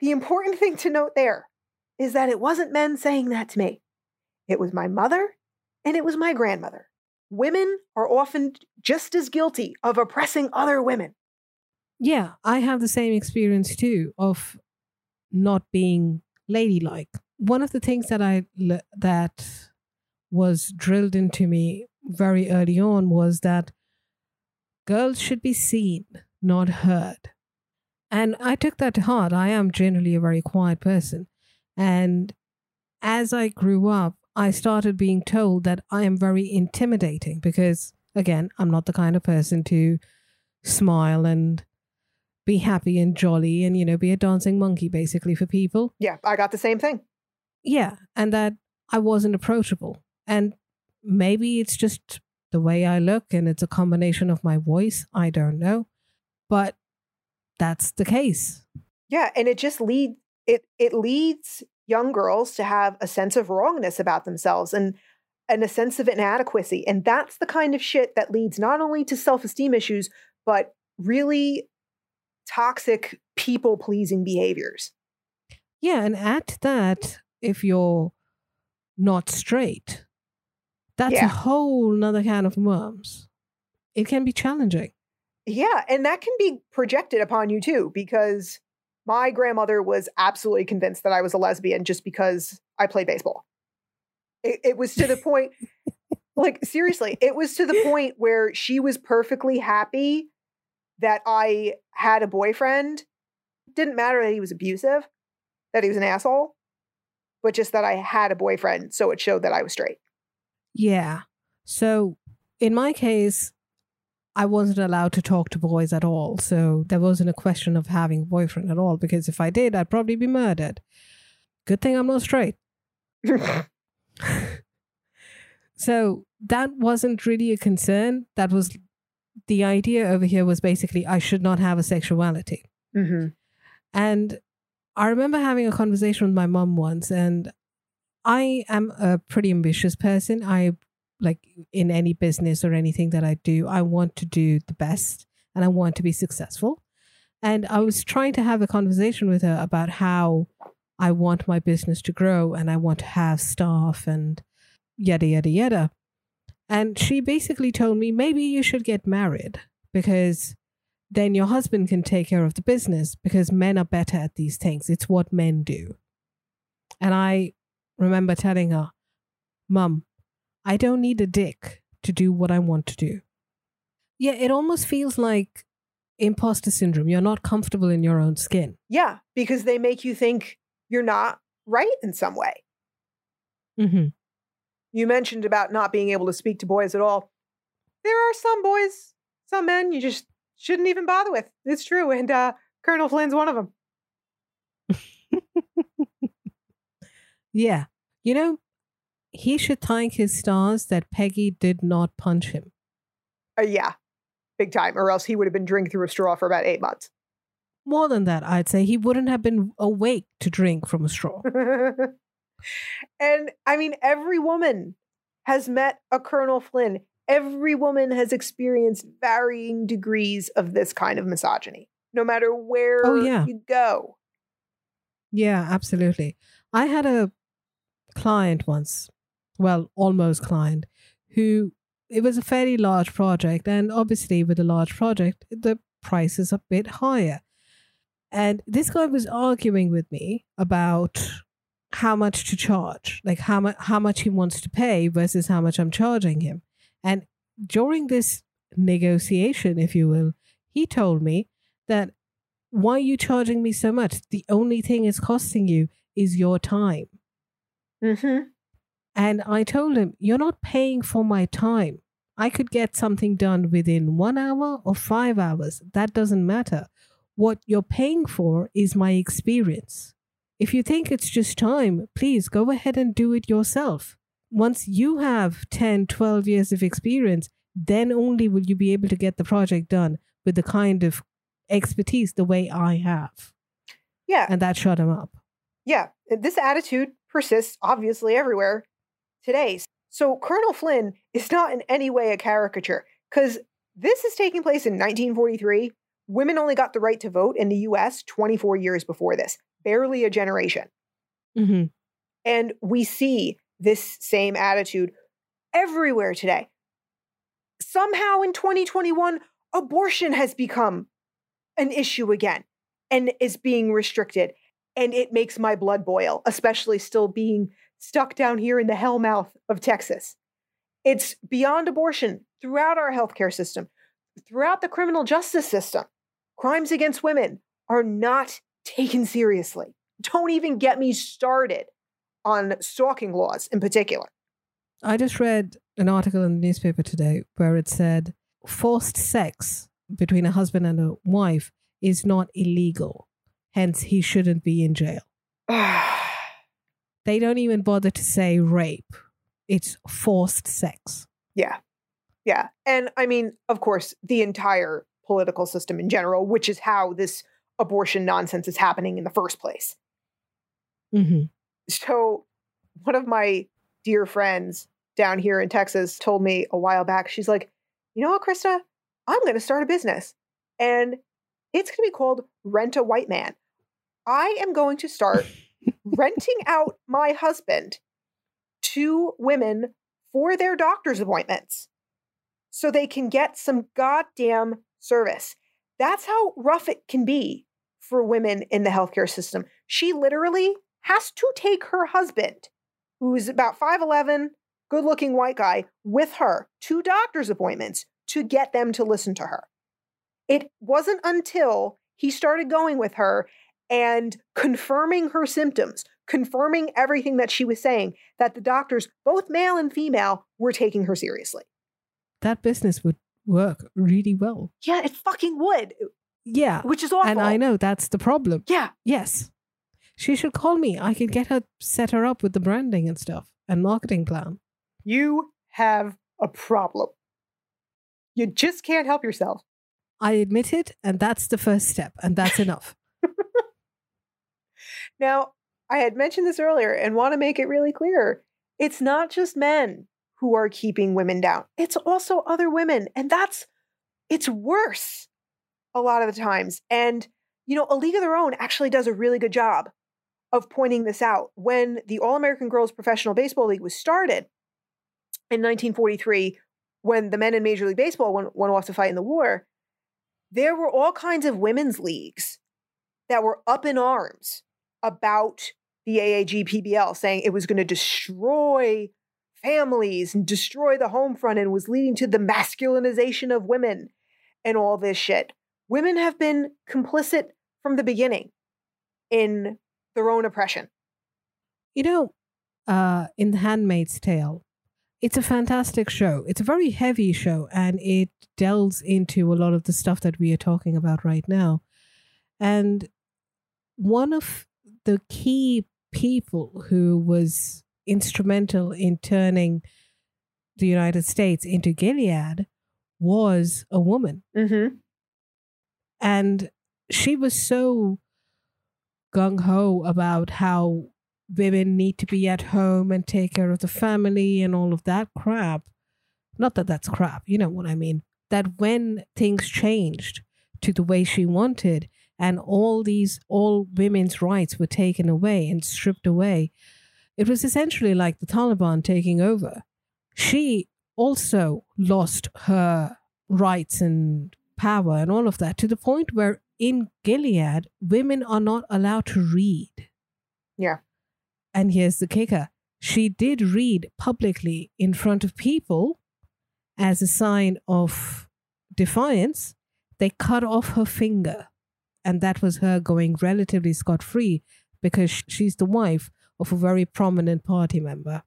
the important thing to note there is that it wasn't men saying that to me. It was my mother and it was my grandmother. Women are often just as guilty of oppressing other women. Yeah, I have the same experience too of not being ladylike. One of the things that I that was drilled into me very early on was that girls should be seen, not heard. And I took that to heart. I am generally a very quiet person. And as I grew up, I started being told that I am very intimidating because, again, I'm not the kind of person to smile and be happy and jolly and, you know, be a dancing monkey basically for people. Yeah, I got the same thing. Yeah, and that I wasn't approachable. And maybe it's just the way I look and it's a combination of my voice. I don't know. But that's the case. Yeah. And it just lead, it, it leads young girls to have a sense of wrongness about themselves and, and a sense of inadequacy. And that's the kind of shit that leads not only to self-esteem issues, but really toxic people-pleasing behaviors. Yeah. And add to that, if you're not straight, that's yeah. a whole nother can of worms. It can be challenging. Yeah. And that can be projected upon you too, because my grandmother was absolutely convinced that I was a lesbian just because I played baseball. It, it was to the point, like seriously, it was to the point where she was perfectly happy that I had a boyfriend. Didn't matter that he was abusive, that he was an asshole, but just that I had a boyfriend. So it showed that I was straight. Yeah. So in my case, I wasn't allowed to talk to boys at all. So there wasn't a question of having a boyfriend at all, because if I did, I'd probably be murdered. Good thing I'm not straight. So that wasn't really a concern. That was the idea over here was basically I should not have a sexuality. Mm-hmm. And I remember having a conversation with my mom once, and I am a pretty ambitious person. I, like in any business or anything that I do, I want to do the best and I want to be successful. And I was trying to have a conversation with her about how I want my business to grow and I want to have staff and yada, yada, yada. And she basically told me, maybe you should get married because then your husband can take care of the business because men are better at these things. It's what men do. And I remember telling her, Mum, I don't need a dick to do what I want to do. Yeah, it almost feels like imposter syndrome. You're not comfortable in your own skin. Yeah, because they make you think you're not right in some way. Mm-hmm. You mentioned about not being able to speak to boys at all. There are some boys, some men you just shouldn't even bother with. It's true. And uh, Colonel Flynn's one of them. Yeah. You know, he should thank his stars that Peggy did not punch him. Uh, yeah, big time. Or else he would have been drinking through a straw for about eight months. More than that, I'd say he wouldn't have been awake to drink from a straw. And I mean, every woman has met a Colonel Flynn. Every woman has experienced varying degrees of this kind of misogyny, no matter where oh, yeah. you go. Yeah, absolutely. I had a client once, well, almost client, who, it was a fairly large project, and obviously with a large project the price is a bit higher, and this guy was arguing with me about how much to charge, like how, mu- how much he wants to pay versus how much I'm charging him. And during this negotiation, if you will, he told me that, why are you charging me so much? The only thing it's costing you is your time. Mm-hmm. And I told him, you're not paying for my time. I could get something done within one hour or five hours. That doesn't matter. What you're paying for is my experience. If you think it's just time, please go ahead and do it yourself. Once you have ten, twelve years of experience, then only will you be able to get the project done with the kind of expertise the way I have. Yeah. And that shut him up. Yeah. This attitude persists, obviously, everywhere today. So Colonel Flynn is not in any way a caricature, because this is taking place in nineteen forty-three. Women only got the right to vote in the U S twenty-four years before this, barely a generation. Mm-hmm. And we see this same attitude everywhere today. Somehow in twenty twenty-one, abortion has become an issue again and is being restricted. And it makes my blood boil, especially still being stuck down here in the hellmouth of Texas. It's beyond abortion throughout our healthcare system, throughout the criminal justice system. Crimes against women are not taken seriously. Don't even get me started on stalking laws in particular. I just read an article in the newspaper today where it said forced sex between a husband and a wife is not illegal. Hence, he shouldn't be in jail. They don't even bother to say rape. It's forced sex. Yeah. Yeah. And I mean, of course, the entire political system in general, which is how this abortion nonsense is happening in the first place. Mm-hmm. So one of my dear friends down here in Texas told me a while back, she's like, you know what, Krista, I'm going to start a business and it's going to be called Rent a White Man. I am going to start renting out my husband to women for their doctor's appointments so they can get some goddamn service. That's how rough it can be for women in the healthcare system. She literally has to take her husband, who's about five eleven, good-looking white guy, with her to doctor's appointments to get them to listen to her. It wasn't until he started going with her and confirming her symptoms, confirming everything that she was saying, that the doctors, both male and female, were taking her seriously. That business would work really well. Yeah, it fucking would. Yeah. Which is awful. And I know that's the problem. Yeah. Yes. She should call me. I could get her, set her up with the branding and stuff and marketing plan. You have a problem. You just can't help yourself. I admit it, and that's the first step, and that's enough. Now, I had mentioned this earlier and want to make it really clear. It's not just men who are keeping women down. It's also other women, and that's, it's worse a lot of the times. And, you know, A League of Their Own actually does a really good job of pointing this out. When the All-American Girls Professional Baseball League was started in nineteen forty-three, when the men in Major League Baseball went, went off to fight in the war, there were all kinds of women's leagues that were up in arms about the A A G P B L, saying it was going to destroy families and destroy the home front and was leading to the masculinization of women and all this shit. Women have been complicit from the beginning in their own oppression. You know, uh, in The Handmaid's Tale, it's a fantastic show. It's a very heavy show, and it delves into a lot of the stuff that we are talking about right now. And one of the key people who was instrumental in turning the United States into Gilead was a woman. Mm-hmm. And she was so gung-ho about how women need to be at home and take care of the family and all of that crap. Not that that's crap, you know what I mean. That when things changed to the way she wanted and all these, all women's rights were taken away and stripped away, it was essentially like the Taliban taking over. She also lost her rights and power and all of that to the point where in Gilead, women are not allowed to read. Yeah. And here's the kicker. She did read publicly in front of people as a sign of defiance. They cut off her finger. And that was her going relatively scot-free because she's the wife of a very prominent party member.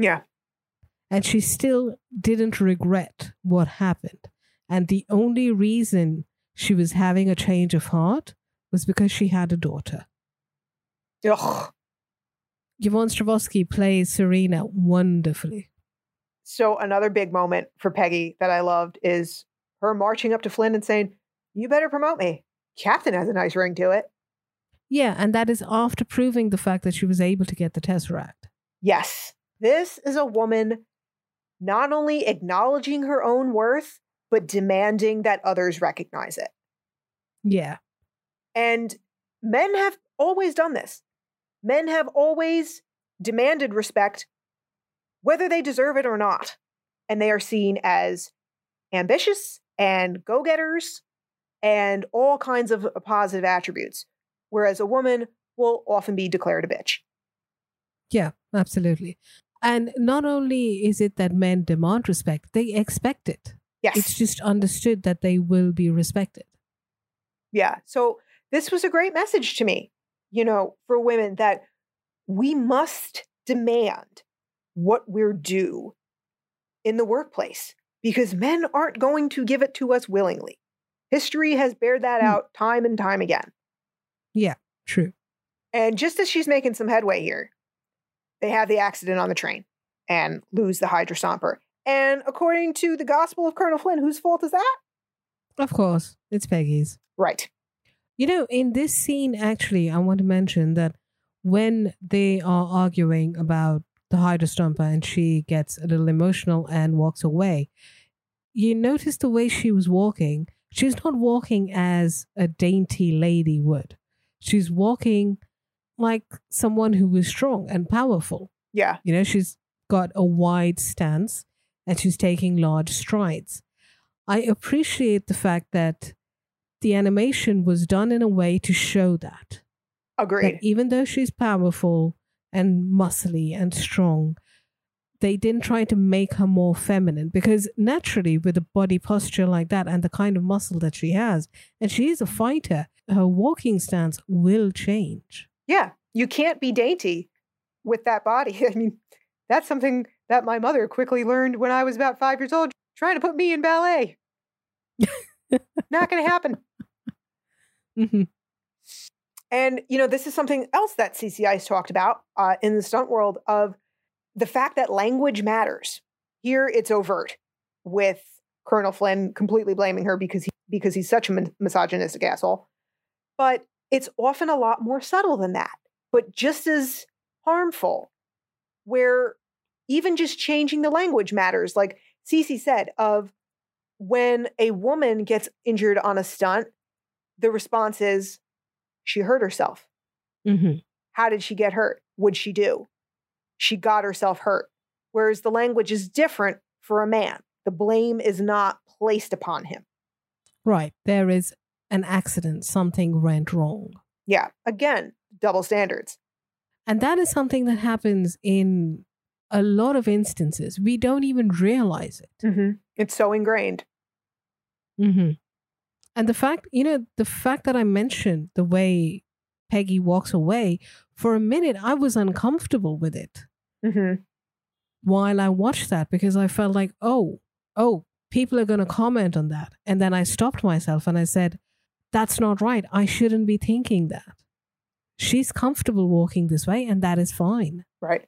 Yeah. And she still didn't regret what happened. And the only reason she was having a change of heart was because she had a daughter. Ugh. Yvonne Strahovski plays Serena wonderfully. So another big moment for Peggy that I loved is her marching up to Flynn and saying, you better promote me. Captain has a nice ring to it. Yeah, and that is after proving the fact that she was able to get the Tesseract. Yes. This is a woman not only acknowledging her own worth, but demanding that others recognize it. Yeah. And men have always done this. Men have always demanded respect, whether they deserve it or not. And they are seen as ambitious and go-getters and all kinds of positive attributes, whereas a woman will often be declared a bitch. Yeah, absolutely. And not only is it that men demand respect, they expect it. Yes. It's just understood that they will be respected. Yeah. So this was a great message to me, you know, for women, that we must demand what we're due in the workplace because men aren't going to give it to us willingly. History has bared that out time and time again. Yeah, true. And just as she's making some headway here, they have the accident on the train and lose the Hydra Stomper. And according to the gospel of Colonel Flynn, whose fault is that? Of course, it's Peggy's. Right. You know, in this scene, actually, I want to mention that when they are arguing about the Hydra Stomper and she gets a little emotional and walks away, you notice the way she was walking. She's not walking as a dainty lady would. She's walking like someone who is strong and powerful. Yeah. You know, she's got a wide stance and she's taking large strides. I appreciate the fact that the animation was done in a way to show that. Agreed. That even though she's powerful and muscly and strong, they didn't try to make her more feminine, because naturally with a body posture like that and the kind of muscle that she has, and she is a fighter, her walking stance will change. Yeah, you can't be dainty with that body. I mean, that's something that my mother quickly learned when I was about five years old, trying to put me in ballet. Not going to happen. Mm-hmm. And, you know, this is something else that C C I has talked about uh, in the stunt world, of the fact that language matters. Here it's overt with Colonel Flynn completely blaming her because he, because he's such a mis- misogynistic asshole. But it's often a lot more subtle than that, but just as harmful, where even just changing the language matters. Like Cece said, of when a woman gets injured on a stunt, the response is, she hurt herself. Mm-hmm. How did she get hurt? What'd she do? She got herself hurt. Whereas the language is different for a man. The blame is not placed upon him. Right. There is an accident, something went wrong. Yeah. Again, double standards. And that is something that happens in a lot of instances. We don't even realize it. Mm-hmm. It's so ingrained. Mm-hmm. And the fact, you know, the fact that I mentioned the way Peggy walks away, for a minute, I was uncomfortable with it. Mm-hmm. While I watched that, because I felt like, oh, oh, people are going to comment on that. And then I stopped myself and I said, that's not right. I shouldn't be thinking that. She's comfortable walking this way, and that is fine. Right.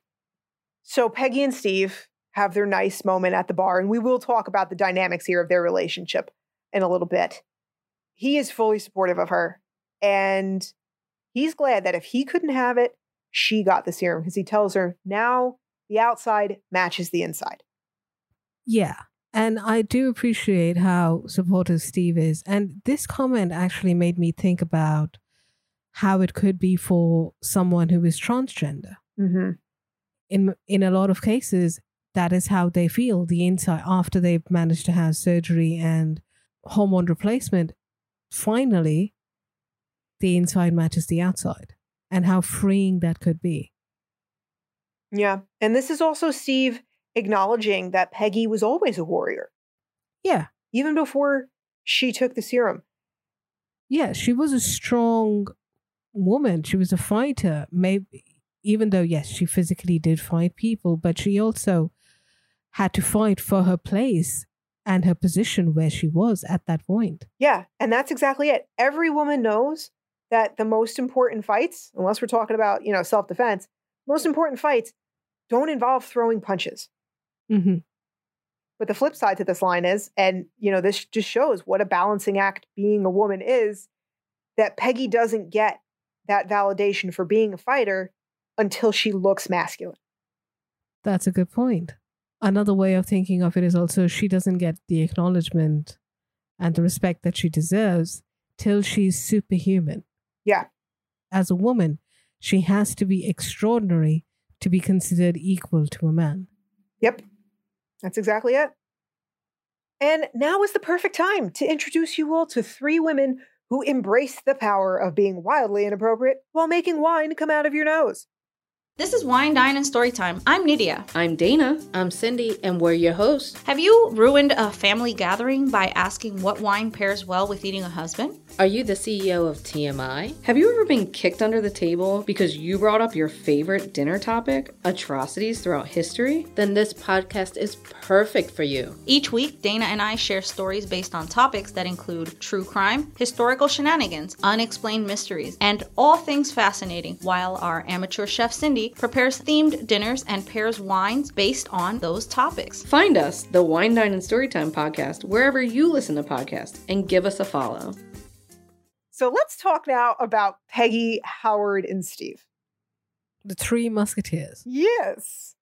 So Peggy and Steve have their nice moment at the bar, and we will talk about the dynamics here of their relationship in a little bit. He is fully supportive of her, and he's glad that if he couldn't have it, she got the serum, because he tells her now the outside matches the inside. Yeah. And I do appreciate how supportive Steve is. And this comment actually made me think about how it could be for someone who is transgender. Mm-hmm. In in a lot of cases, that is how they feel. The inside, after they've managed to have surgery and hormone replacement, finally, the inside matches the outside, and how freeing that could be. Yeah. And this is also Steve acknowledging that Peggy was always a warrior. Yeah. Even before she took the serum. Yeah, she was a strong woman. She was a fighter. Maybe even though, yes, she physically did fight people, but she also had to fight for her place and her position where she was at that point. Yeah, and that's exactly it. Every woman knows that the most important fights, unless we're talking about, you know, self-defense, most important fights don't involve throwing punches. Mm-hmm. But the flip side to this line is, and, you know, this just shows what a balancing act being a woman is, that Peggy doesn't get that validation for being a fighter until she looks masculine. That's a good point. Another way of thinking of it is also she doesn't get the acknowledgement and the respect that she deserves till she's superhuman. Yeah. As a woman, she has to be extraordinary to be considered equal to a man. Yep. That's exactly it. And now is the perfect time to introduce you all to three women who embrace the power of being wildly inappropriate while making wine come out of your nose. This is Wine, Dine, and Storytime. I'm Nydia. I'm Dana. I'm Cindy, and we're your hosts. Have you ruined a family gathering by asking what wine pairs well with eating a husband? Are you the C E O of T M I? Have you ever been kicked under the table because you brought up your favorite dinner topic, atrocities throughout history? Then this podcast is perfect for you. Each week, Dana and I share stories based on topics that include true crime, historical shenanigans, unexplained mysteries, and all things fascinating, while our amateur chef Cindy prepares themed dinners and pairs wines based on those topics. Find us, the Wine, Dine, and Storytime podcast, wherever you listen to podcasts, and give us a follow. So let's talk now about Peggy, Howard, and Steve. The Three Musketeers. Yes.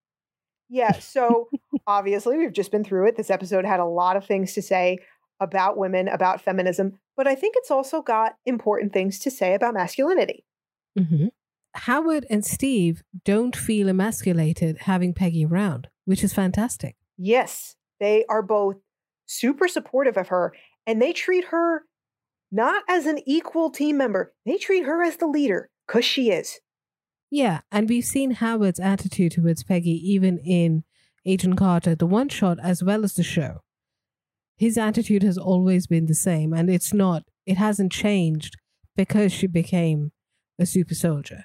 Yeah, so obviously we've just been through it. This episode had a lot of things to say about women, about feminism, but I think it's also got important things to say about masculinity. Mm-hmm. Howard and Steve don't feel emasculated having Peggy around, which is fantastic. Yes, they are both super supportive of her, and they treat her not as an equal team member. They treat her as the leader, because she is. Yeah, and we've seen Howard's attitude towards Peggy even in Agent Carter, the one shot, as well as the show. His attitude has always been the same, and it's not, it hasn't changed because she became a super soldier.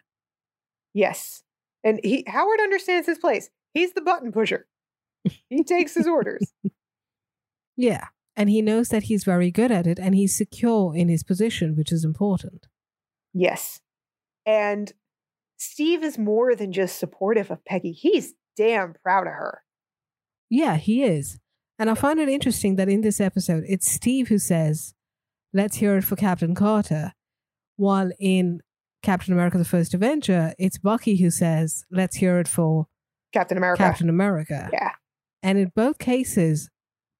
Yes. And he, Howard understands his place. He's the button pusher. He takes his orders. Yeah. And he knows that he's very good at it, and he's secure in his position, which is important. Yes. And Steve is more than just supportive of Peggy. He's damn proud of her. Yeah, he is. And I find it interesting that in this episode, it's Steve who says, let's hear it for Captain Carter, while in Captain America: The First Avenger, it's Bucky who says, let's hear it for Captain America. Captain America. Yeah. And in both cases,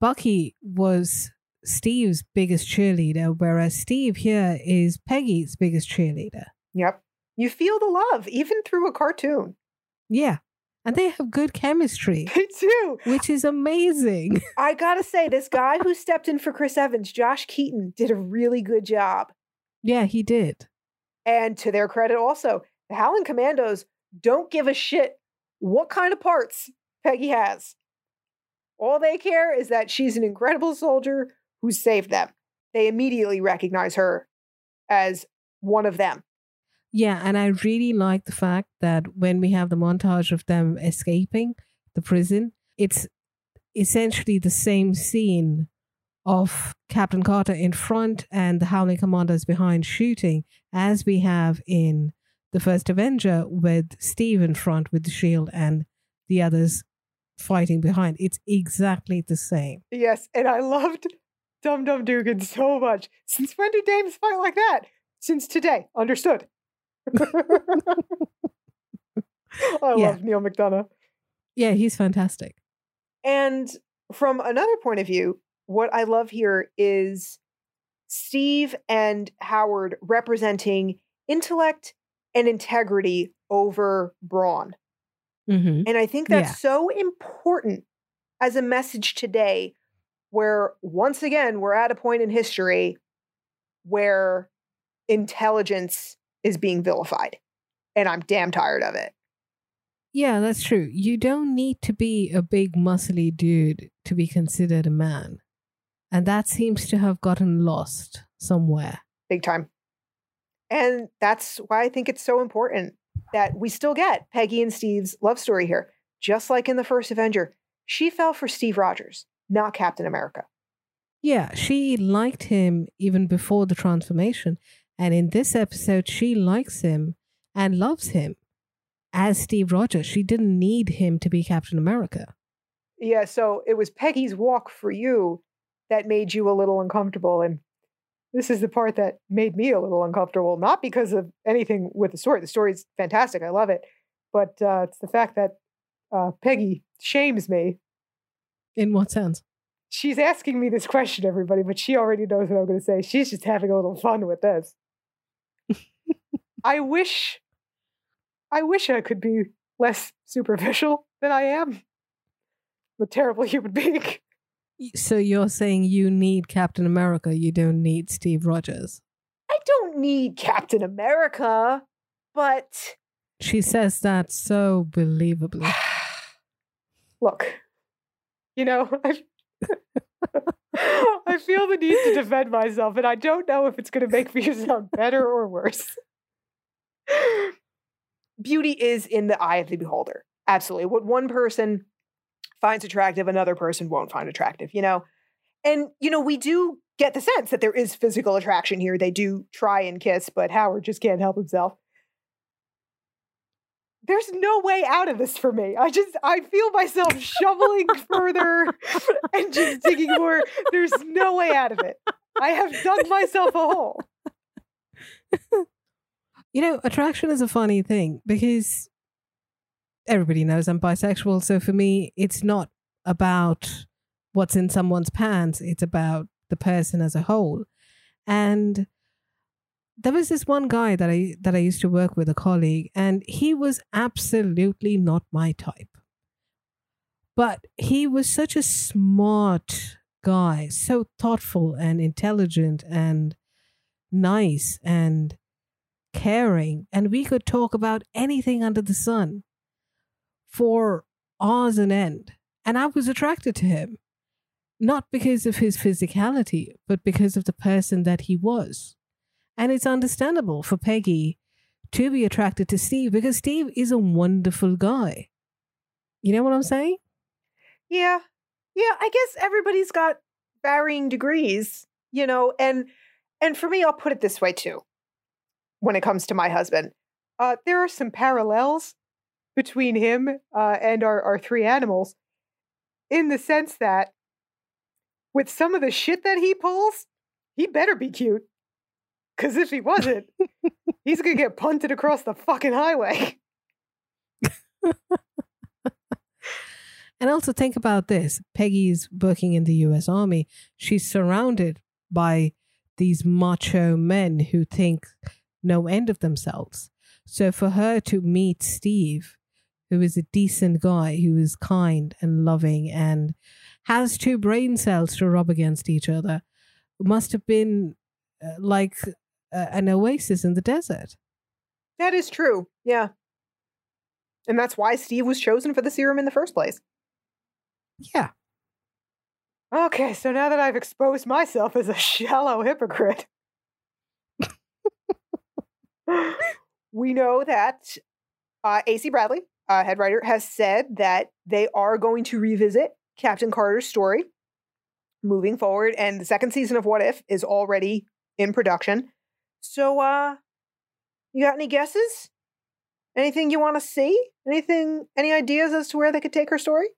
Bucky was Steve's biggest cheerleader, whereas Steve here is Peggy's biggest cheerleader. Yep. You feel the love, even through a cartoon. Yeah. And they have good chemistry. They do. Which is amazing. I gotta say, this guy who stepped in for Chris Evans, Josh Keaton, did a really good job. Yeah, he did. And to their credit also, the Howling Commandos don't give a shit what kind of parts Peggy has. All they care is that she's an incredible soldier who saved them. They immediately recognize her as one of them. Yeah, and I really like the fact that when we have the montage of them escaping the prison, it's essentially the same scene of Captain Carter in front and the Howling Commandos behind shooting, as we have in The First Avenger with Steve in front with the shield and the others fighting behind. It's exactly the same. Yes, and I loved Dum-Dum Dugan so much. Since when do dames fight like that? Since today. Understood. I yeah. love Neil McDonough. Yeah, he's fantastic. And from another point of view, what I love here is Steve and Howard representing intellect and integrity over brawn. Mm-hmm. And I think that's yeah. so important as a message today, where once again, we're at a point in history where intelligence is being vilified. And I'm damn tired of it. Yeah, that's true. You don't need to be a big muscly dude to be considered a man. And that seems to have gotten lost somewhere. Big time. And that's why I think it's so important that we still get Peggy and Steve's love story here. Just like in The First Avenger, she fell for Steve Rogers, not Captain America. Yeah, she liked him even before the transformation. And in this episode, she likes him and loves him as Steve Rogers. She didn't need him to be Captain America. Yeah, so it was Peggy's walk for you that made you a little uncomfortable. And this is the part that made me a little uncomfortable, not because of anything with the story. The story is fantastic. I love it. But uh, it's the fact that uh, Peggy shames me. In what sense? She's asking me this question, everybody, but she already knows what I'm going to say. She's just having a little fun with this. I wish, I wish I could be less superficial than I am. I'm a terrible human being. So you're saying you need Captain America, you don't need Steve Rogers? I don't need Captain America, but... She says that so believably. Look, you know, I, I feel the need to defend myself, and I don't know if it's going to make me sound better or worse. Beauty is in the eye of the beholder. Absolutely. What one person... finds attractive, another person won't find attractive, you know? And, you know, we do get the sense that there is physical attraction here. They do try and kiss, but Howard just can't help himself. There's no way out of this for me. I just, I feel myself shoveling further and just digging more. There's no way out of it. I have dug myself a hole. You know, attraction is a funny thing because... everybody knows I'm bisexual, so for me, it's not about what's in someone's pants. It's about the person as a whole. And there was this one guy that I that I used to work with, a colleague, and he was absolutely not my type. But he was such a smart guy, so thoughtful and intelligent and nice and caring. And we could talk about anything under the sun for hours on end. And I was attracted to him, not because of his physicality, but because of the person that he was. And it's understandable for Peggy to be attracted to Steve because Steve is a wonderful guy. You know what I'm saying? Yeah. Yeah, I guess everybody's got varying degrees, you know, and and for me, I'll put it this way too, when it comes to my husband. Uh, there are some parallels between him uh, and our, our three animals, in the sense that with some of the shit that he pulls, he better be cute. Because if he wasn't, he's going to get punted across the fucking highway. And also think about this. Peggy's working in the U S Army. She's surrounded by these macho men who think no end of themselves. So for her to meet Steve, who is a decent guy, who is kind and loving and has two brain cells to rub against each other, must have been uh, like uh, an oasis in the desert. That is true. Yeah. And that's why Steve was chosen for the serum in the first place. Yeah. Okay, so now that I've exposed myself as a shallow hypocrite, we know that uh, A C Bradley, Uh, head writer, has said that they are going to revisit Captain Carter's story moving forward. And the second season of What If is already in production. So uh, you got any guesses? Anything you want to see? Anything, any ideas as to where they could take her story?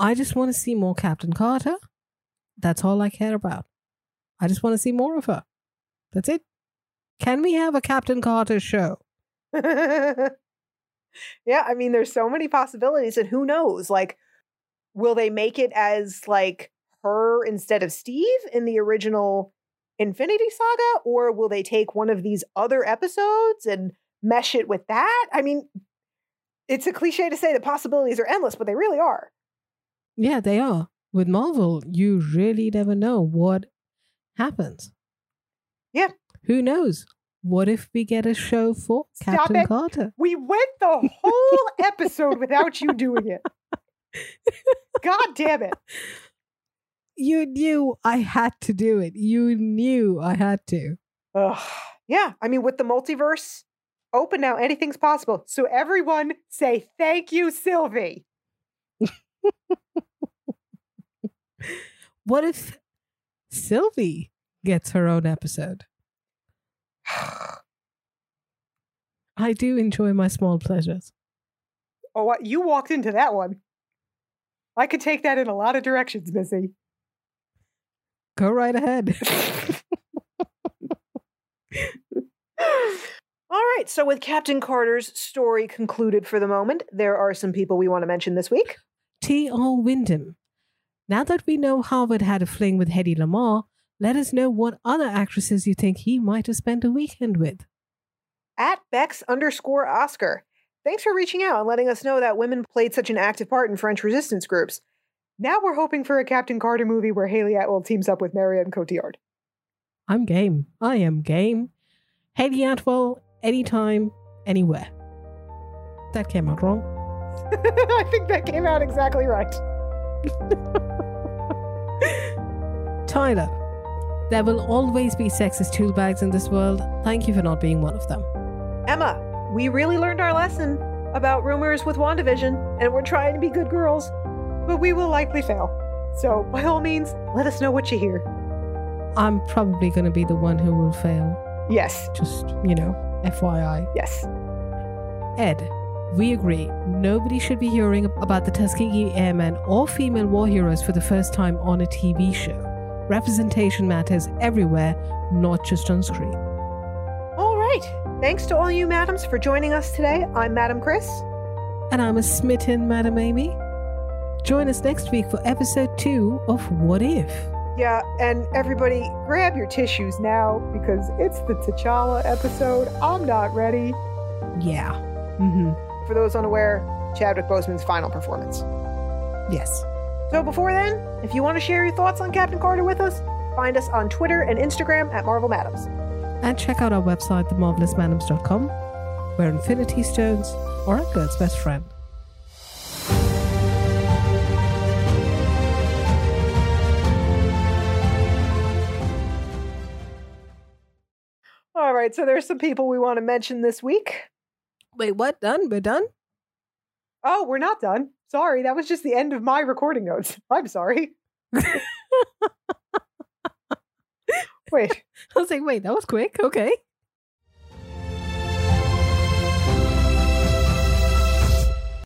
I just want to see more Captain Carter. That's all I care about. I just want to see more of her. That's it. Can we have a Captain Carter show? Yeah, I mean, there's so many possibilities, and who knows? Like, will they make it as like her instead of Steve in the original Infinity Saga, or will they take one of these other episodes and mesh it with that? I mean, it's a cliche to say that possibilities are endless, but they really are. Yeah, they are. With Marvel, you really never know what happens. Yeah. Who knows? What if we get a show for Stop Captain it. Carter? We went the whole episode without you doing it. God damn it. You knew I had to do it. You knew I had to. Ugh. Yeah. I mean, with the multiverse open now. Anything's possible. So everyone say, thank you, Sylvie. What if Sylvie gets her own episode? I do enjoy my small pleasures. Oh, you walked into that one. I could take that in a lot of directions, Missy. Go right ahead. All right. So with Captain Carter's story concluded for the moment, there are some people we want to mention this week. T R Wyndham. Now that we know Howard had a fling with Hedy Lamar, let us know what other actresses you think he might have spent a weekend with. At Bex underscore Oscar. Thanks for reaching out and letting us know that women played such an active part in French resistance groups. Now we're hoping for a Captain Carter movie where Hayley Atwell teams up with Marion Cotillard. I'm game. I am game. Hayley Atwell, anytime, anywhere. That came out wrong. I think that came out exactly right. Tyler, there will always be sexist tool bags in this world. Thank you for not being one of them. Emma, we really learned our lesson about rumors with WandaVision, and we're trying to be good girls, but we will likely fail. So by all means, let us know what you hear. I'm probably going to be the one who will fail. Yes. Just, you know, F Y I. Yes. Ed, we agree. Nobody should be hearing about the Tuskegee Airmen or female war heroes for the first time on a T V show. Representation matters everywhere, not just on screen. All right. Thanks to all you madams for joining us today. I'm Madam Chris. And I'm a smitten Madam Amy. Join us next week for episode two of What If? Yeah, and everybody grab your tissues now because it's the T'Challa episode. I'm not ready. Yeah. Mm-hmm. For those unaware, Chadwick Boseman's final performance. Yes. So before then, if you want to share your thoughts on Captain Carter with us, find us on Twitter and Instagram at Marvel Madams. And check out our website, the marvelous madams dot com, where Infinity Stones are a girl's best friend. All right, so there's some people we want to mention this week. Wait, what? Done? We're done? Oh, we're not done. Sorry, that was just the end of my recording notes. I'm sorry. Wait. I was like, wait, that was quick. Okay.